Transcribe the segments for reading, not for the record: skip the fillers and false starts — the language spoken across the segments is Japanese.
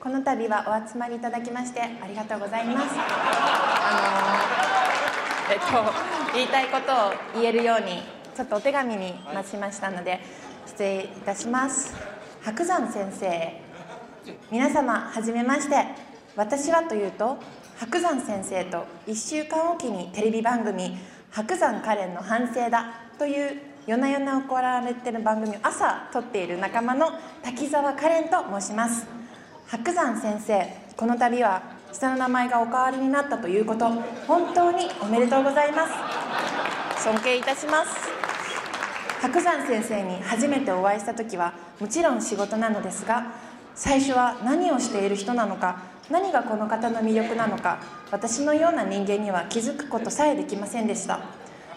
この度はお集まりいただきましてありがとうございます。言いたいことを言えるようにちょっとお手紙にましましたので失礼いたします。白山先生、皆様はじめまして。私はというと白山先生と1週間おきにテレビ番組「白山カレンの反省だ」という夜な夜な行われている番組を朝撮っている仲間の滝沢カレンと申します。白山先生、この度は下の名前がお変わりになったということ、本当におめでとうございます。尊敬いたします。白山先生に初めてお会いした時はもちろん仕事なのですが、最初は何をしている人なのか、何がこの方の魅力なのか、私のような人間には気づくことさえできませんでした。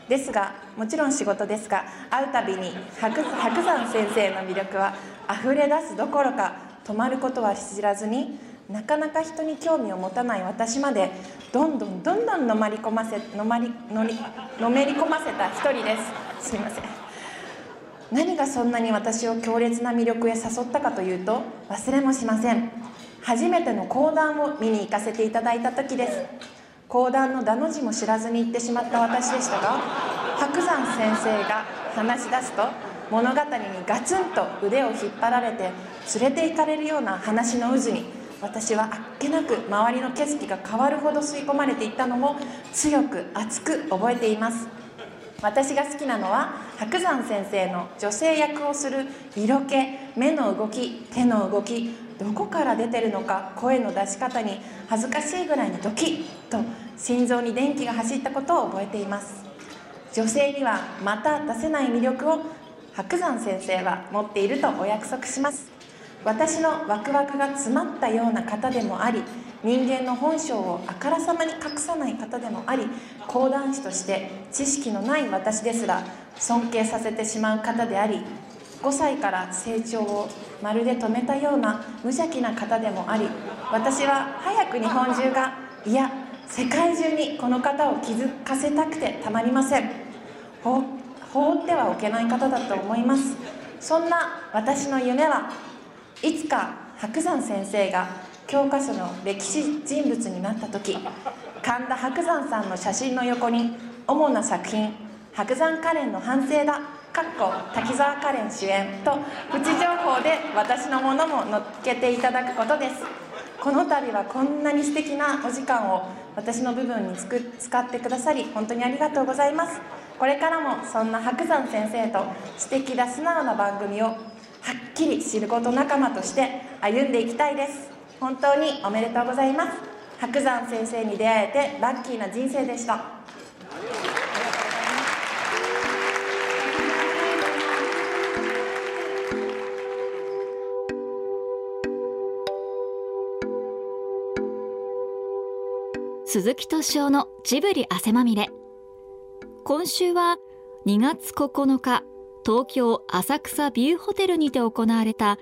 ですが、もちろん仕事ですが、会うたびに白山先生の魅力はあふれ出すどころか止まることは知らずに、なかなか人に興味を持たない私までどんどんのめり込ませた一人です。すいません。何がそんなに私を強烈な魅力へ誘ったかというと、忘れもしません。初めての講談を見に行かせていただいた時です。講談の「だ」の字も知らずに行ってしまった私でしたが、白山先生が話し出すと物語にガツンと腕を引っ張られて連れて行かれるような話の渦に、私はあっけなく周りの景色が変わるほど吸い込まれていったのも強く熱く覚えています。私が好きなのは白山先生の女性役をする色気、目の動き、手の動き、どこから出てるのか、声の出し方に恥ずかしいぐらいにドキッと心臓に電気が走ったことを覚えています。女性にはまた出せない魅力を白山先生は持っているとお約束します。私のワクワクが詰まったような方でもあり、人間の本性をあからさまに隠さない方でもあり、講談師として知識のない私ですら尊敬させてしまう方であり、5歳から成長をまるで止めたような無邪気な方でもあり、私は早く日本中が、いや世界中にこの方を気づかせたくてたまりません。放ってはおけない方だと思います。そんな私の夢は、いつか白山先生が教科書の歴史人物になった時、神田白山さんの写真の横に主な作品「白山カレンの反省だ」滝沢カレン主演とプチ情報で私のものも載っけていただくことです。この度はこんなに素敵なお時間を私の部分に使ってくださり、本当にありがとうございます。これからもそんな白山先生と素敵な素直な番組をはっきり知ること仲間として歩んでいきたいです。本当におめでとうございます。白山先生に出会えてラッキーな人生でした。鈴木敏夫のジブリ汗まみれ。今週は2月9日、東京浅草ビューホテルにて行われた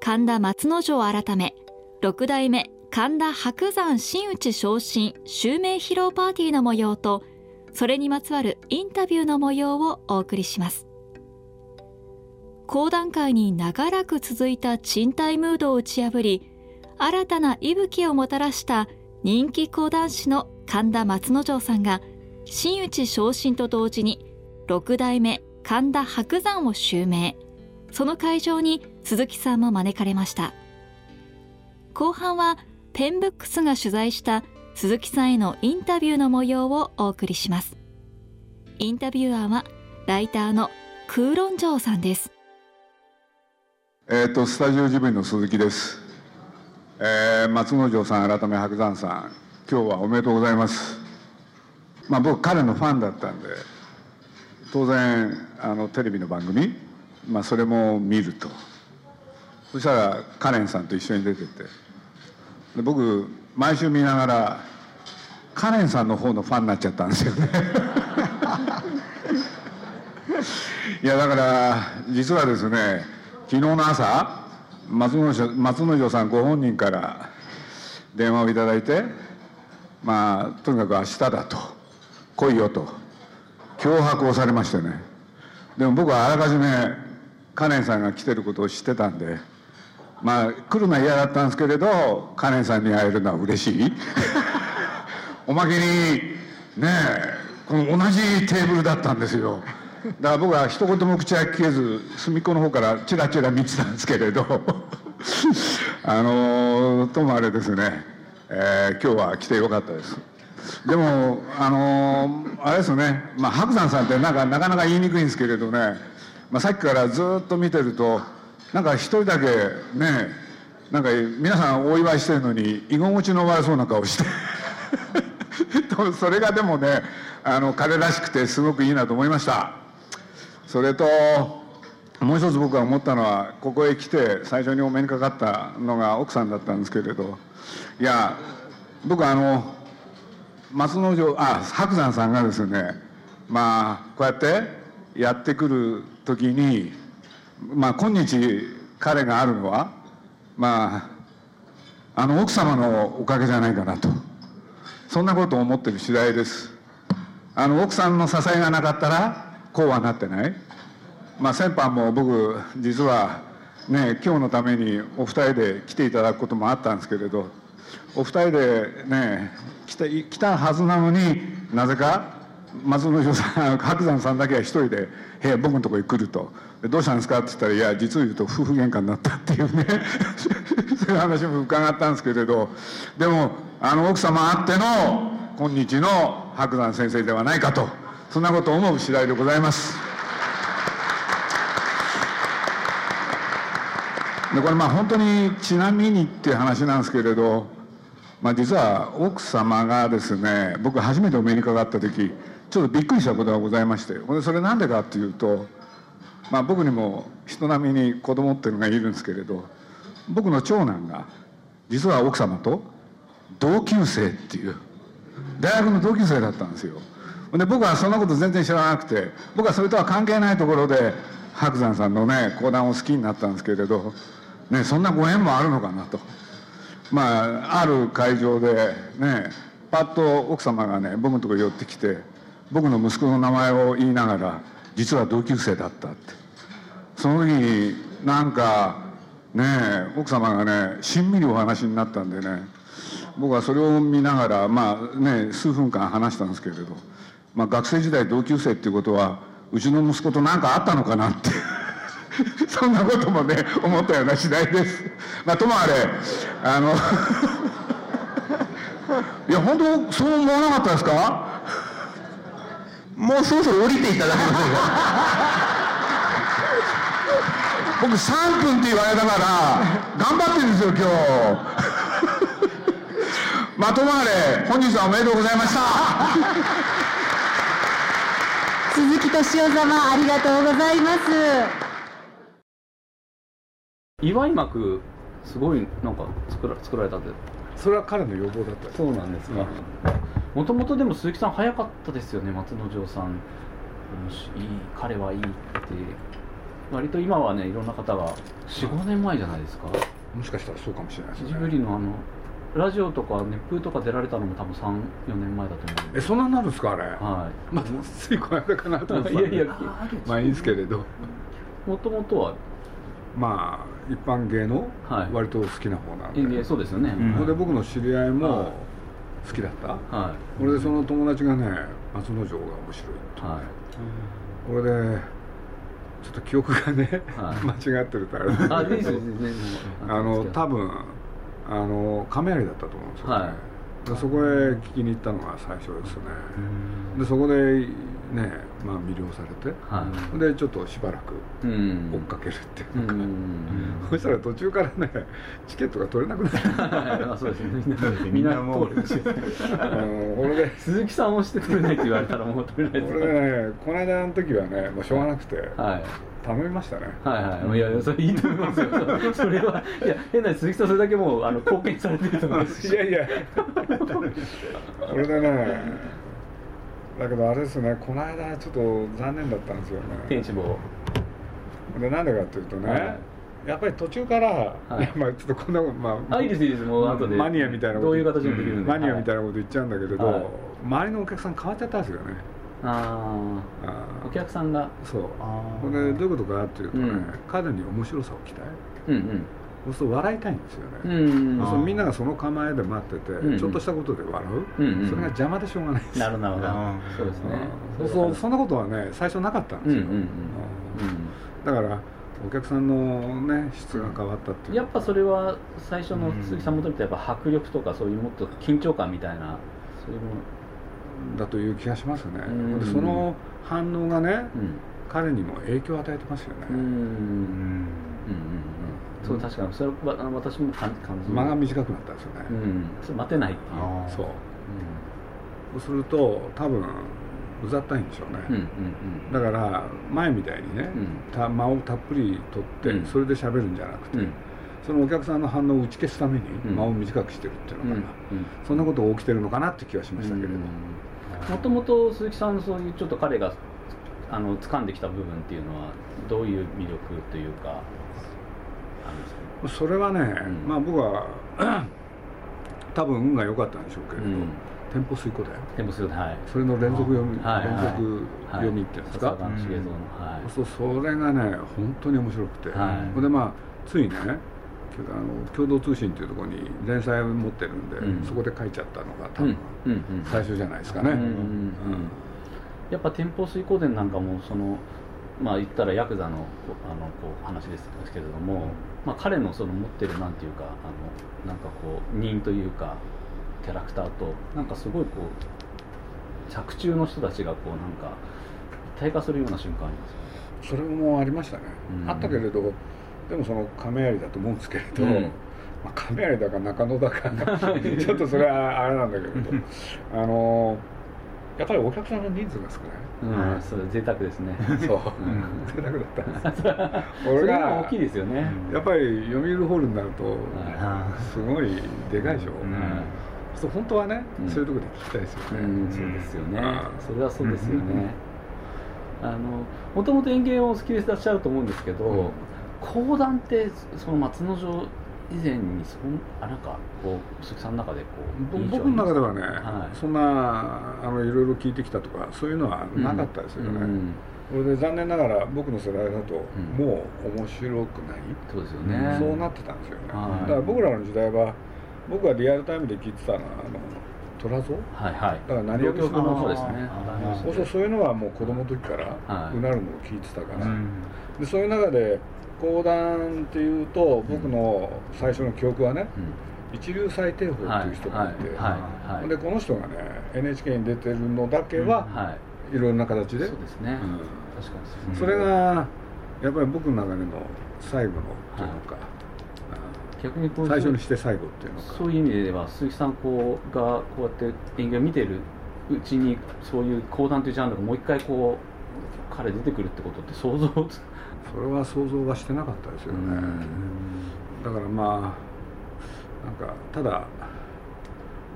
神田松之丞改め六代目神田白山真打昇進襲名披露パーティーの模様と、それにまつわるインタビューの模様をお送りします。講談会に長らく続いた賃貸ムードを打ち破り、新たな息吹をもたらした人気講談師の神田松之丞さんが真打昇進と同時に六代目神田白山を襲名。その会場に鈴木さんも招かれました。後半はペンブックスが取材した鈴木さんへのインタビューの模様をお送りします。インタビュアーはライターの空論城さんです。スタジオジブリの鈴木です。松之丞さん改め白山さん、今日はおめでとうございます。僕彼のファンだったんで、当然テレビの番組、それも見ると。そしたらカレンさんと一緒に出てて、で僕毎週見ながらカレンさんの方のファンになっちゃったんですよねいやだから実はですね、昨日の朝松之丞さんご本人から電話をいただいて、とにかく明日だと。来いよと脅迫をされましてね。でも僕はあらかじめカレンさんが来てることを知ってたんで、まあ来るのは嫌だったんですけれど、カレンさんに会えるのは嬉しいおまけにねえ、この同じテーブルだったんですよ。だから僕は一言も口は聞けず、隅っこの方からチラチラ見てたんですけれどともあれですね、今日は来てよかったです。でもあれですね、まあ、白山さんってなかなか言いにくいんですけれどね、まあ、さっきからずっと見てるとなんか一人だけね、なんか皆さんお祝いしてるのに居心地の悪そうな顔してそれがでもね、彼らしくてすごくいいなと思いました。それともう一つ僕が思ったのは、ここへ来て最初にお目にかかったのが奥さんだったんですけれど、いや僕白山さんがですね、まあこうやってやってくる時に、まあ今日彼があるのは、まあ奥様のおかげじゃないかなと、そんなことを思ってる次第です。奥さんの支えがなかったらこうはなってない。まあ先般も僕実はね、今日のためにお二人で来ていただくこともあったんですけれど、お二人でね来たはずなのに、なぜか白山さんだけは一人で部屋、僕のところに来ると。どうしたんですかって言ったら、いや実を言うと夫婦喧嘩になったっていうねそういう話も伺ったんですけれど、でも奥様あっての今日の白山先生ではないかと、そんなことを思う次第でございます。でこれまあ本当にちなみにっていう話なんですけれど、まあ、実は奥様がですね、僕初めてお目にかかった時ちょっとびっくりしたことがございまして、それなんでかっていうと、まあ、僕にも人並みに子供っていうのがいるんですけれど、僕の長男が実は奥様と同級生っていう、大学の同級生だったんですよ。で僕はそんなこと全然知らなくて、僕はそれとは関係ないところで白山さんのね講談を好きになったんですけれど、ね、そんなご縁もあるのかなと。まあ、ある会場でね、パッと奥様がね僕のところに寄ってきて、僕の息子の名前を言いながら「実は同級生だった」って。その時になんかね奥様がねしんみりお話になったんでね、僕はそれを見ながらまあね数分間話したんですけれど、まあ、学生時代同級生っていうことはうちの息子と何かあったのかなって。そんなこともね思ったような次第です。まあ、ともあれいや本当そう思わなかったですか？もうそろそろ降りていただけませんか？僕3分って言われたから頑張ってるんですよ今日。まあ、ともあれ本日はおめでとうございました。鈴木敏夫様ありがとうございます。祝い幕すごいなんか作られたんで、それは彼の要望だった。そうなんですか。もともとでも鈴木さん早かったですよね、松之丞さん。いい、彼はいいって割と今はねいろんな方が4、5年前じゃないですか。もしかしたらそうかもしれないですね。ジブリのラジオとか熱風とか出られたのも多分3、4年前だと思うんです。そんなになるんですかあれ。はい。まあもうついこの間かなと思って。いやいやまあいいんですけれど。もともとは。まあ、一般芸の割と好きな方なんで、はい、そうですよね、それで僕の知り合いも好きだった、はい、それでその友達がね松之丞が面白いって、はい、これでちょっと記憶がね、はい、間違ってるとあれだけど多分亀有だったと思うんですよね、はい、でそこへ聞きに行ったのが最初ですね、でそこでねまあ、魅了されて、はい、でちょっとしばらく追っかけるっていうか、そしたら途中からねチケットが取れなくなる。そうですね、みんなもう俺で鈴木さんをしてくれないって言われたらもう取れないです。俺ねこの間の時はねもうしょうがなくて、はい、頼みましたね。はいはい、いやそれいいと思いますよ。それはいや変な鈴木さんそれだけもう貢献されてると思いますし。いやいや俺でね。だけどあれですね、この間ちょっと残念だったんですよね、天使棒で。なんでかっていうとね、やっぱり途中から、まあちょっとこんなまあいいですいいです、もう後でマニアみたいなことマニアみたいなこと言っちゃうんだけれど、周りのお客さん変わっちゃったんですよね。お客さんがそう。これどういうことかっていうとね、彼に面白さを期待、そうすると笑いたいんですよね、みんながその構えで待ってて、ちょっとしたことで笑う、それが邪魔でしょうがないです。なるほど、そうですね。そんなことはね、最初なかったんですよ。だからお客さんのね、質が変わったっていう、やっぱそれは最初の鈴木さんもとって、やっぱ迫力とかそういうもっと緊張感みたいな、そういうものだという気がしますね。でその反応がね、彼にも影響を与えてますよね。そう確かにそれは私も感じ、間が短くなったんですよね。それ待てないっていう。そうすると多分うざったいんでしょうね。だから前みたいにね、間をたっぷり取ってそれで喋るんじゃなくて、そのお客さんの反応を打ち消すために間を短くしてるっていうのかな、そんなことが起きてるのかなって気はしましたけれども、もともと鈴木さん、そういうちょっと彼が掴んできた部分っていうのはどういう魅力というかあるんですか？それはね、僕は多分運が良かったんでしょうけれど、テンポ水庫だよ。それの連続読みっていうんですか。それがね、本当に面白くて、でついね、共同通信っていうところに連載を持ってるんで、そこで書いちゃったのが多分最初じゃないですかね。やっぱ天保水光伝なんかも、その言ったらヤクザのこう話ですけれども、彼の持ってるなんていうか、なんかこう人というか。キャラクターとなんかすごいこう着中の人たちがこうなんか一体化するような瞬間あります。それもありましたね。あったけれど、でもその亀有だと思うんですけれど、亀有だか中野だかちょっとそれはあれなんだけれど、やっぱりお客さんの人数が少ない。それ贅沢ですね。そう贅沢だった。それは大きいですよね。やっぱり読売ホールになるとすごいでかいでしょ。本当はね、そういうところで聞きたいですよね。そうですよね。それはそうですよね。もともと演芸をお好きでいらっしゃると思うんですけど、講談ってその松之丞以前になんかこう鈴木さんの中でこう、僕の中ではね、そんないろいろ聞いてきたとかそういうのはなかったですよね。それで残念ながら僕の世代だともう面白くない。そうですよね。そうなってたんですよね。だから僕らの時代は。僕はリアルタイムで聞いてたのは虎像、だから何を聞くの、そういうのはもう子供の時からうなるのを聞いてたから、でそういう中で講談っていうと、僕の最初の記憶はね、一流最低峰っていう人がいて、でこの人がね NHK に出てるのだけはいろんな形で、それがやっぱり僕の中での最後のというか、逆に最初にして最後っていうのか、そういう意味で言えば鈴木さんがこうやって演技を見てるうちに、そういう講談というジャンルがもう一回こう彼出てくるってことって、想像それは想像はしてなかったですよね。だからなんかただ、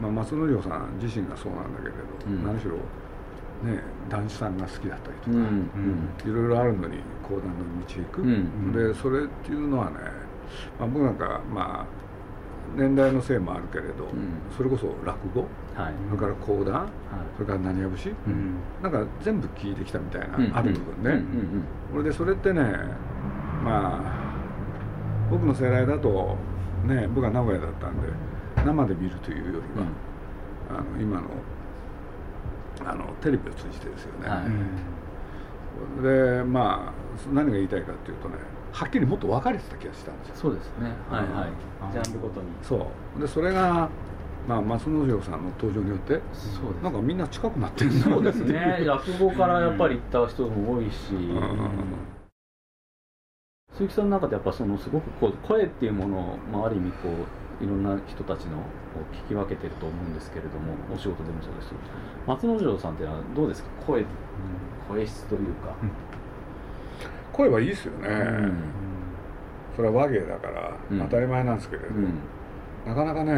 松之丞さん自身がそうなんだけれど、何しろね、談志さんが好きだったりとか、いろいろあるのに講談の道へ行く、でそれっていうのはね、僕なんか年代のせいもあるけれど、それこそ落語、それから講談、それから浪花節、なんか全部聞いてきたみたいな、ある部分ね。それってね、僕の世代だとね、僕は名古屋だったんで生で見るというよりは、今のテレビを通じてですよね。で何が言いたいかっていうとね、はっきりもっと分かれてた気がしたんですよ。そうですね。ジャンルごとに。そう。でそれが松之丞さんの登場によって、なんかみんな近くなってるんだ。そうですね。落語からやっぱり行った人も多いし、鈴木さんの中でやっぱすごくこう声っていうものを、ある意味こういろんな人たちのを聞き分けてると思うんですけれども、お仕事でもそうですけど、松之丞さんってのはどうですか？声質というか。声はいいですよね。それは和芸だから当たり前なんですけれど、なかなかね、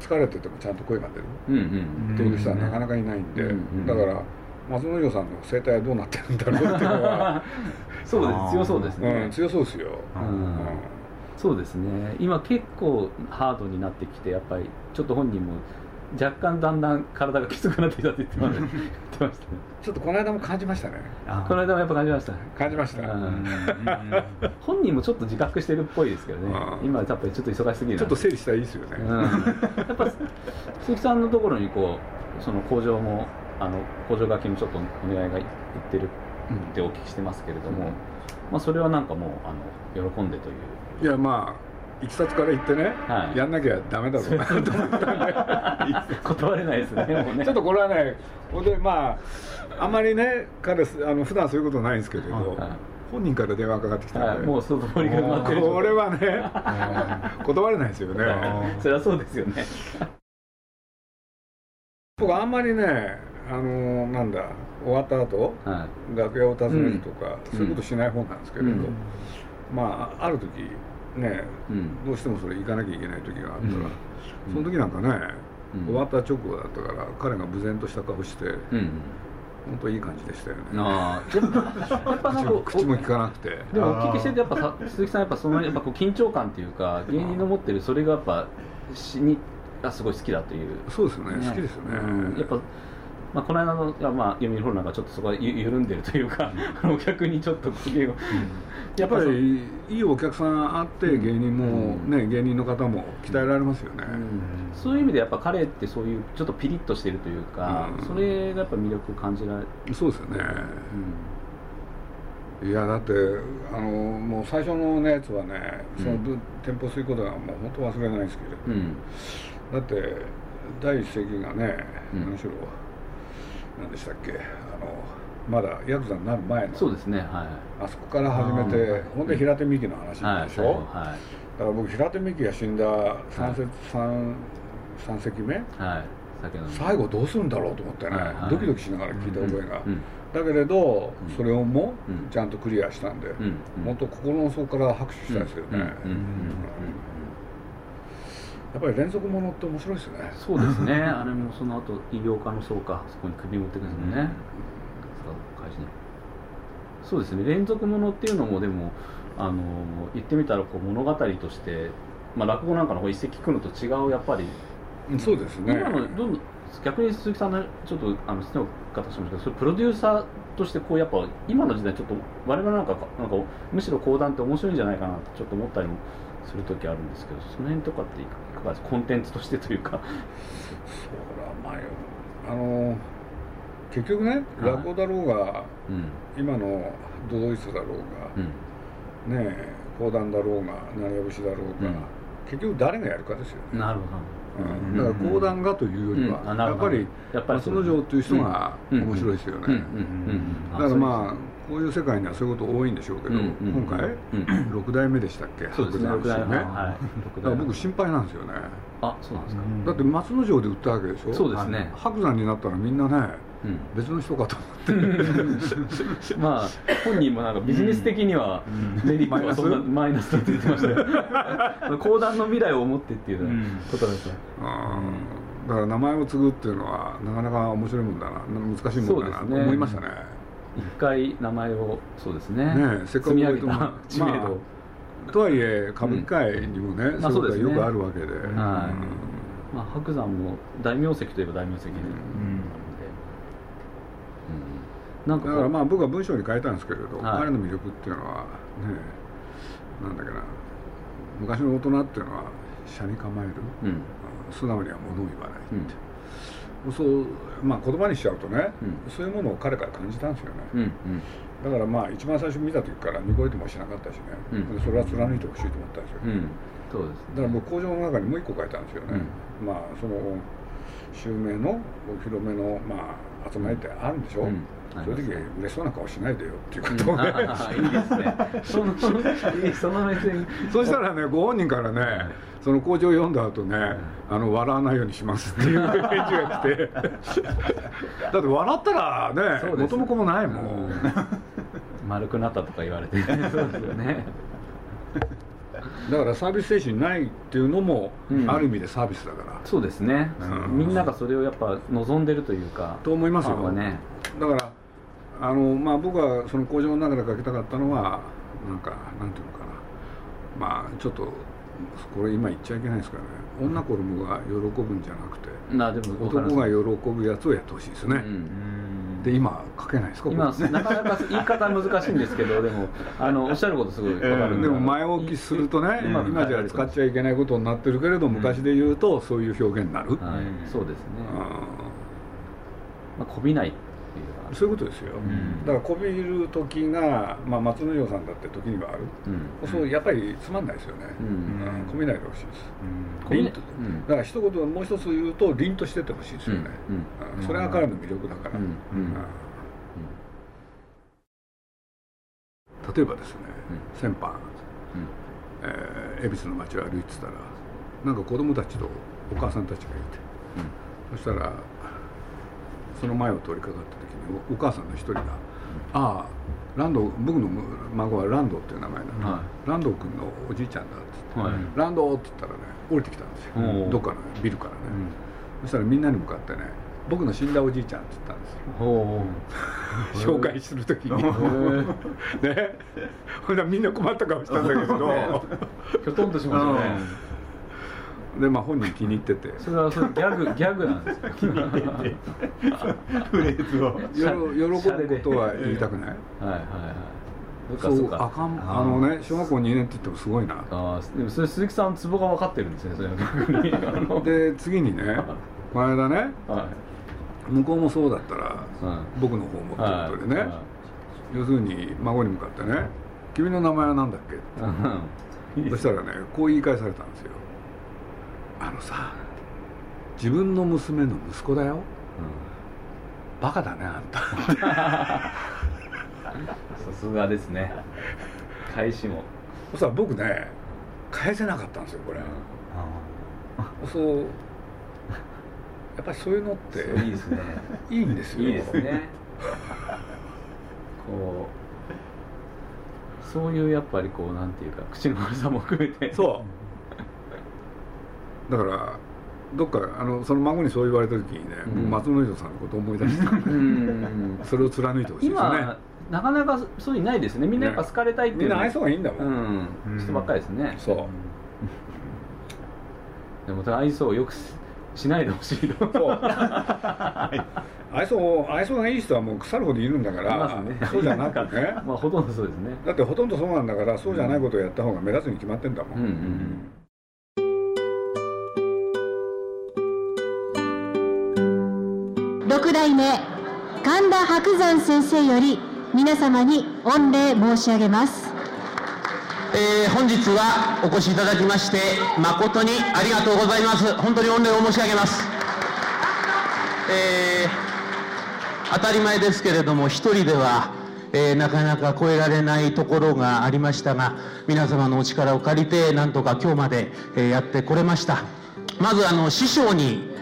疲れててもちゃんと声が出るっていう人はなかなかいないんで、だから松之丞さんの声帯はどうなってるんだろうっていうのは、そうです、強そうですね。強そうですよ。そうですね。今結構ハードになってきて、やっぱりちょっと本人も若干だんだん体がきつくなってきたって言ってましたね。ちょっとこの間も感じましたね。この間もやっぱ感じました。感じました。本人もちょっと自覚してるっぽいですけどね。今やっぱりちょっと忙しすぎる。ちょっと整理したらいいですよね。やっぱ鈴木さんのところにこうその工場も工場書きもちょっとお願いがいってるってお聞きしてますけれども、まあそれはなんかもう喜んでという。いやまあ。いきさつから言ってね、はい、やんなきゃダメだろうなと思ったんで断れないです ね。ちょっとこれはね、でまああんまりね、彼普段そういうことないんですけれど、はい、本人から電話かかってきたので、はい、もう外堀が待ってる。これはね断れないですよね。そりゃそうですよね。僕あんまりねなんだ終わった後、はい、楽屋を訪ねるとか、うん、そういうことしない方なんですけれど、うん、まあある時ねうん、どうしてもそれ行かなきゃいけない時があったら、うん、その時なんかね、うん、終わった直後だったから彼が無然とした顔して、うん、本当にいい感じでしたよね。あ口も利かなくて。でもお聞きしててやっぱ鈴木さんやっぱこう緊張感というか芸人の持ってるそれがやっぱすごい好きだという。そうですね、好きですよね、うん、やっぱまあ、この間の、まあ、読売ホールなんかちょっとそこは緩んでるというかお客にちょっとやっぱりいいお客さんあって芸人も、ねうん、芸人の方も鍛えられますよね、うん、そういう意味でやっぱ彼ってそういうちょっとピリッとしてるというか、うん、それがやっぱ魅力を感じられる。そうですよね、うん、いやだってもう最初の、ね、やつはねその、うん、店舗することはもう本当忘れないですけど、うん、だって第一席がね何しろ、うん何でしたっけまだヤクザになる前の。そうですね、はい、あそこから始めてほんで平手美紀の話なんでしょ、はいはい、だから僕平手美紀が死んだ 3席目、はい、最後どうするんだろうと思ってね、はい、ドキドキしながら聞いた覚えが、うんうん、だけれどそれをもちゃんとクリアしたんで、うんうん、本当心の底から拍手したんですよね。やっぱり連続ものって面白いですよね。そうですね。あれもその後医療科のそうかそこに首持ってくるんですもんね、うん、そうですね。連続ものっていうのもでも言ってみたらこう物語として、まあ、落語なんかの方一席聞くのと違うやっぱり。そうですね。今のどんどん逆に鈴木さんのちょっと質問の方しましたけどそれプロデューサーとしてこうやっぱ今の時代ちょっと我々なんかむしろ講談って面白いんじゃないかなってちょっと思ったりもする時あるんですけどその辺とかっていかがですかコンテンツとしてというか。そらまあ結局ね落語だろうが、うん、今の都々逸だろうが、うん、ねえ講談だろうが鳴り節だろうが、うん、結局誰がやるかですよね。なるほど、うん、だから講談がというよりは、うんうん、やっぱり松之丞という人が面白いですよね。だからまあこういう世界にはそういうこと多いんでしょうけど、うんうん、今回、うん、6代目でしたっけ。そうですね、6代目、はい、だから僕心配なんですよね。あ、そうなんですか。だって松之丞で売ったわけでしょ。そうですね。白山になったらみんなね、うん、別の人かと思ってまあ本人もなんかビジネス的にはメリットはそんなマイナスだって言ってましたよ講談の未来を思ってっていうことですね、うん、だから名前を継ぐっていうのはなかなか面白いもんだな難しいもんだなと思いましたね。一回名前をそうですね。積み上げた知名度とはいえ歌舞伎界にもね、うん、そういうことがよくあるわけで、はい、うん、まあ、白山も大名跡といえば大名跡で、うんうん、なんかだからまあ僕は文章に変えたんですけれど、はい、彼の魅力っていうのはねなんだっけな昔の大人っていうのは斜に構える、うん、素直には物を言わないって。うんそうまあ、言葉にしちゃうとね、うん、そういうものを彼から感じたんですよね、うんうん、だからまあ一番最初見た時から濁りてもしなかったしね、うん、それは貫いてほしいと思ったんですよ、うん、そうですね、だからもう工場の中にもう一個書いたんですよね、うん、まあその襲名のお披露目の、まあ、集まりってあるんでしょ、うん、そういう時嬉しそうな顔しないでよっていうことをね、うん、いいですねその目線そうしたらねご本人からねその工場を読んだ後ね、うん、笑わないようにしますっていう返事が来てだって笑ったらね元も子もないもん丸くなったとか言われてそうですよねだからサービス精神ないっていうのも、うん、ある意味でサービスだからそうですね、うん、みんながそれをやっぱ望んでるというかと思いますよね。だからまあ、僕はその工場の中で書きたかったのはなんかなんていうのかなまあちょっとこれ今言っちゃいけないですからね、女子供が喜ぶんじゃなくて、男が喜ぶやつをやってほしいですね。で、今書けないですか、今なかなか言い方難しいんですけど、でもおっしゃることすごい分かる。でも前置きするとね、今じゃ使っちゃいけないことになってるけれど、昔で言うとそういう表現になる。そうですね、こびないっていうか、そういうことですよ。だからこびる時が、松之丞さんだって時にはある。そうやっぱりつまんないですよね。こびないでほしいです。だから一言もう一つ言うと、凛としててほしいですよね。それが彼の魅力だから。例えばですね、先般恵比寿の街を歩いてたら、なんか子供たちとお母さんたちがいて、そしたらその前を通りかかった時に、お母さんの一人が「ああ、ランド、僕の孫はランドっていう名前だ、ランド君のおじいちゃんだ」って言って「ランド」って言ったらね、降りてきたんですよ、どっかのビルからね。そしたらみんなに向かってね、僕の死んだおじいちゃんって言ったんですよ、紹介する時にね。ほらみんな困った顔したんだけど、きょとんとしましたね。で、本人気に入ってて、それはギャグなんですよ。気に入っててフレーズを喜ぶことは言いたくない。そうあかん、ね、小学校2年って言ってもすごいな。でもそれ鈴木さんツボが分かってるんですね、それは。で、次にね、この間ね、向こうもそうだったら僕の方もということでね、要するに孫に向かってね「君の名前は何だっけ?」って。そしたらね、こう言い返されたんですよ。あのさ、自分の娘の息子だよ、バカだねあんた。さすがですね、返しも。さ、僕ね、返せなかったんですよ、これ。そう、やっぱりそういうのっていいですね。いいんですよ。いいですね。こう、そういうやっぱりこう、なんていうか、口の悪さも含めて。そう。だからどっかその孫にそう言われた時にね、松之丞さんのことを思い出したんで、それを貫いてほしいですよね。今なかなかそういうないですね。みんなやっぱ好かれたいっていう、みんな愛想がいいんだもん、人ばっかりですね。そう、でも愛想をよくしないでほしいと。そう、愛想がいい人はもう腐るほどいるんだから、そうじゃなくてね、ほとんどそうですね。だってほとんどそうなんだから、そうじゃないことをやった方が目立つに決まってんだもん。6代目神田伯山先生より皆様に御礼申し上げます。本日はお越しいただきまして誠にありがとうございます。本当に御礼を申し上げます。当たり前ですけれども、一人では、なかなか越えられないところがありましたが、皆様のお力を借りてなんとか今日まで、やってこれました。まず師匠に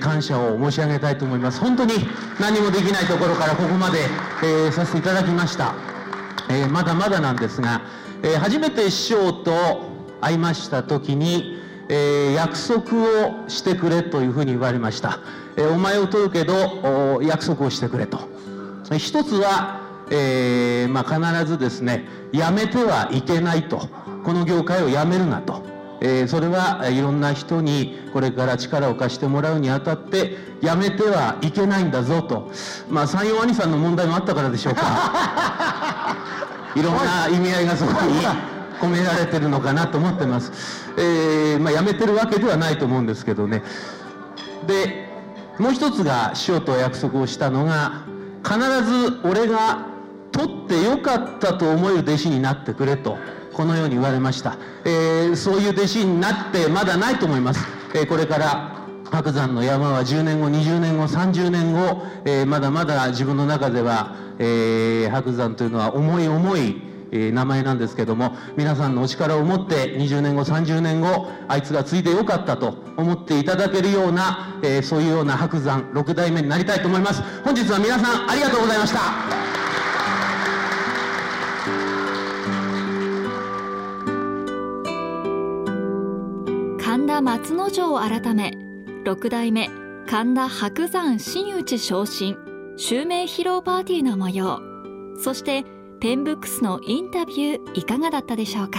感謝を申し上げたいと思います。本当に何もできないところからここまで、させていただきました。まだまだなんですが、初めて師匠と会いました時に、約束をしてくれというふうに言われました。お前を問うけど約束をしてくれと。一つは、必ずですね、やめてはいけないと、この業界をやめるなと。それはいろんな人にこれから力を貸してもらうにあたってやめてはいけないんだぞと、三陽兄さんの問題もあったからでしょうか。いろんな意味合いがそこに込められてるのかなと思ってます。やめてるわけではないと思うんですけどね。で、もう一つが師匠と約束をしたのが、必ず俺が取ってよかったと思える弟子になってくれと、このように言われました。そういう弟子になってまだないと思います。これから白山の山は10年後20年後30年後、まだまだ自分の中では、白山というのは重い名前なんですけども、皆さんのお力を持って20年後30年後あいつが継いでよかったと思っていただけるような、そういうような白山6代目になりたいと思います。本日は皆さんありがとうございました。松之丞改め6代目神田伯山真打昇進襲名披露パーティーの模様、そしてペンブックスのインタビューいかがだったでしょうか。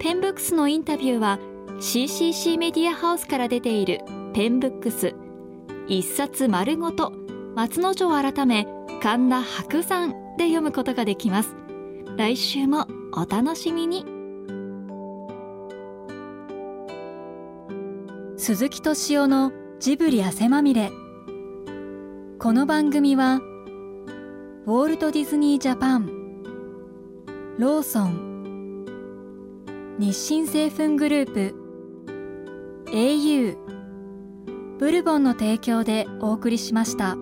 ペンブックスのインタビューは CCC メディアハウスから出ているペンブックス一冊丸ごと松之丞改め神田伯山で読むことができます。来週もお楽しみに。鈴木敏夫のジブリ汗まみれ。この番組はウォルト・ディズニー・ジャパン、ローソン、日清製粉グループ、au、ブルボンの提供でお送りしました。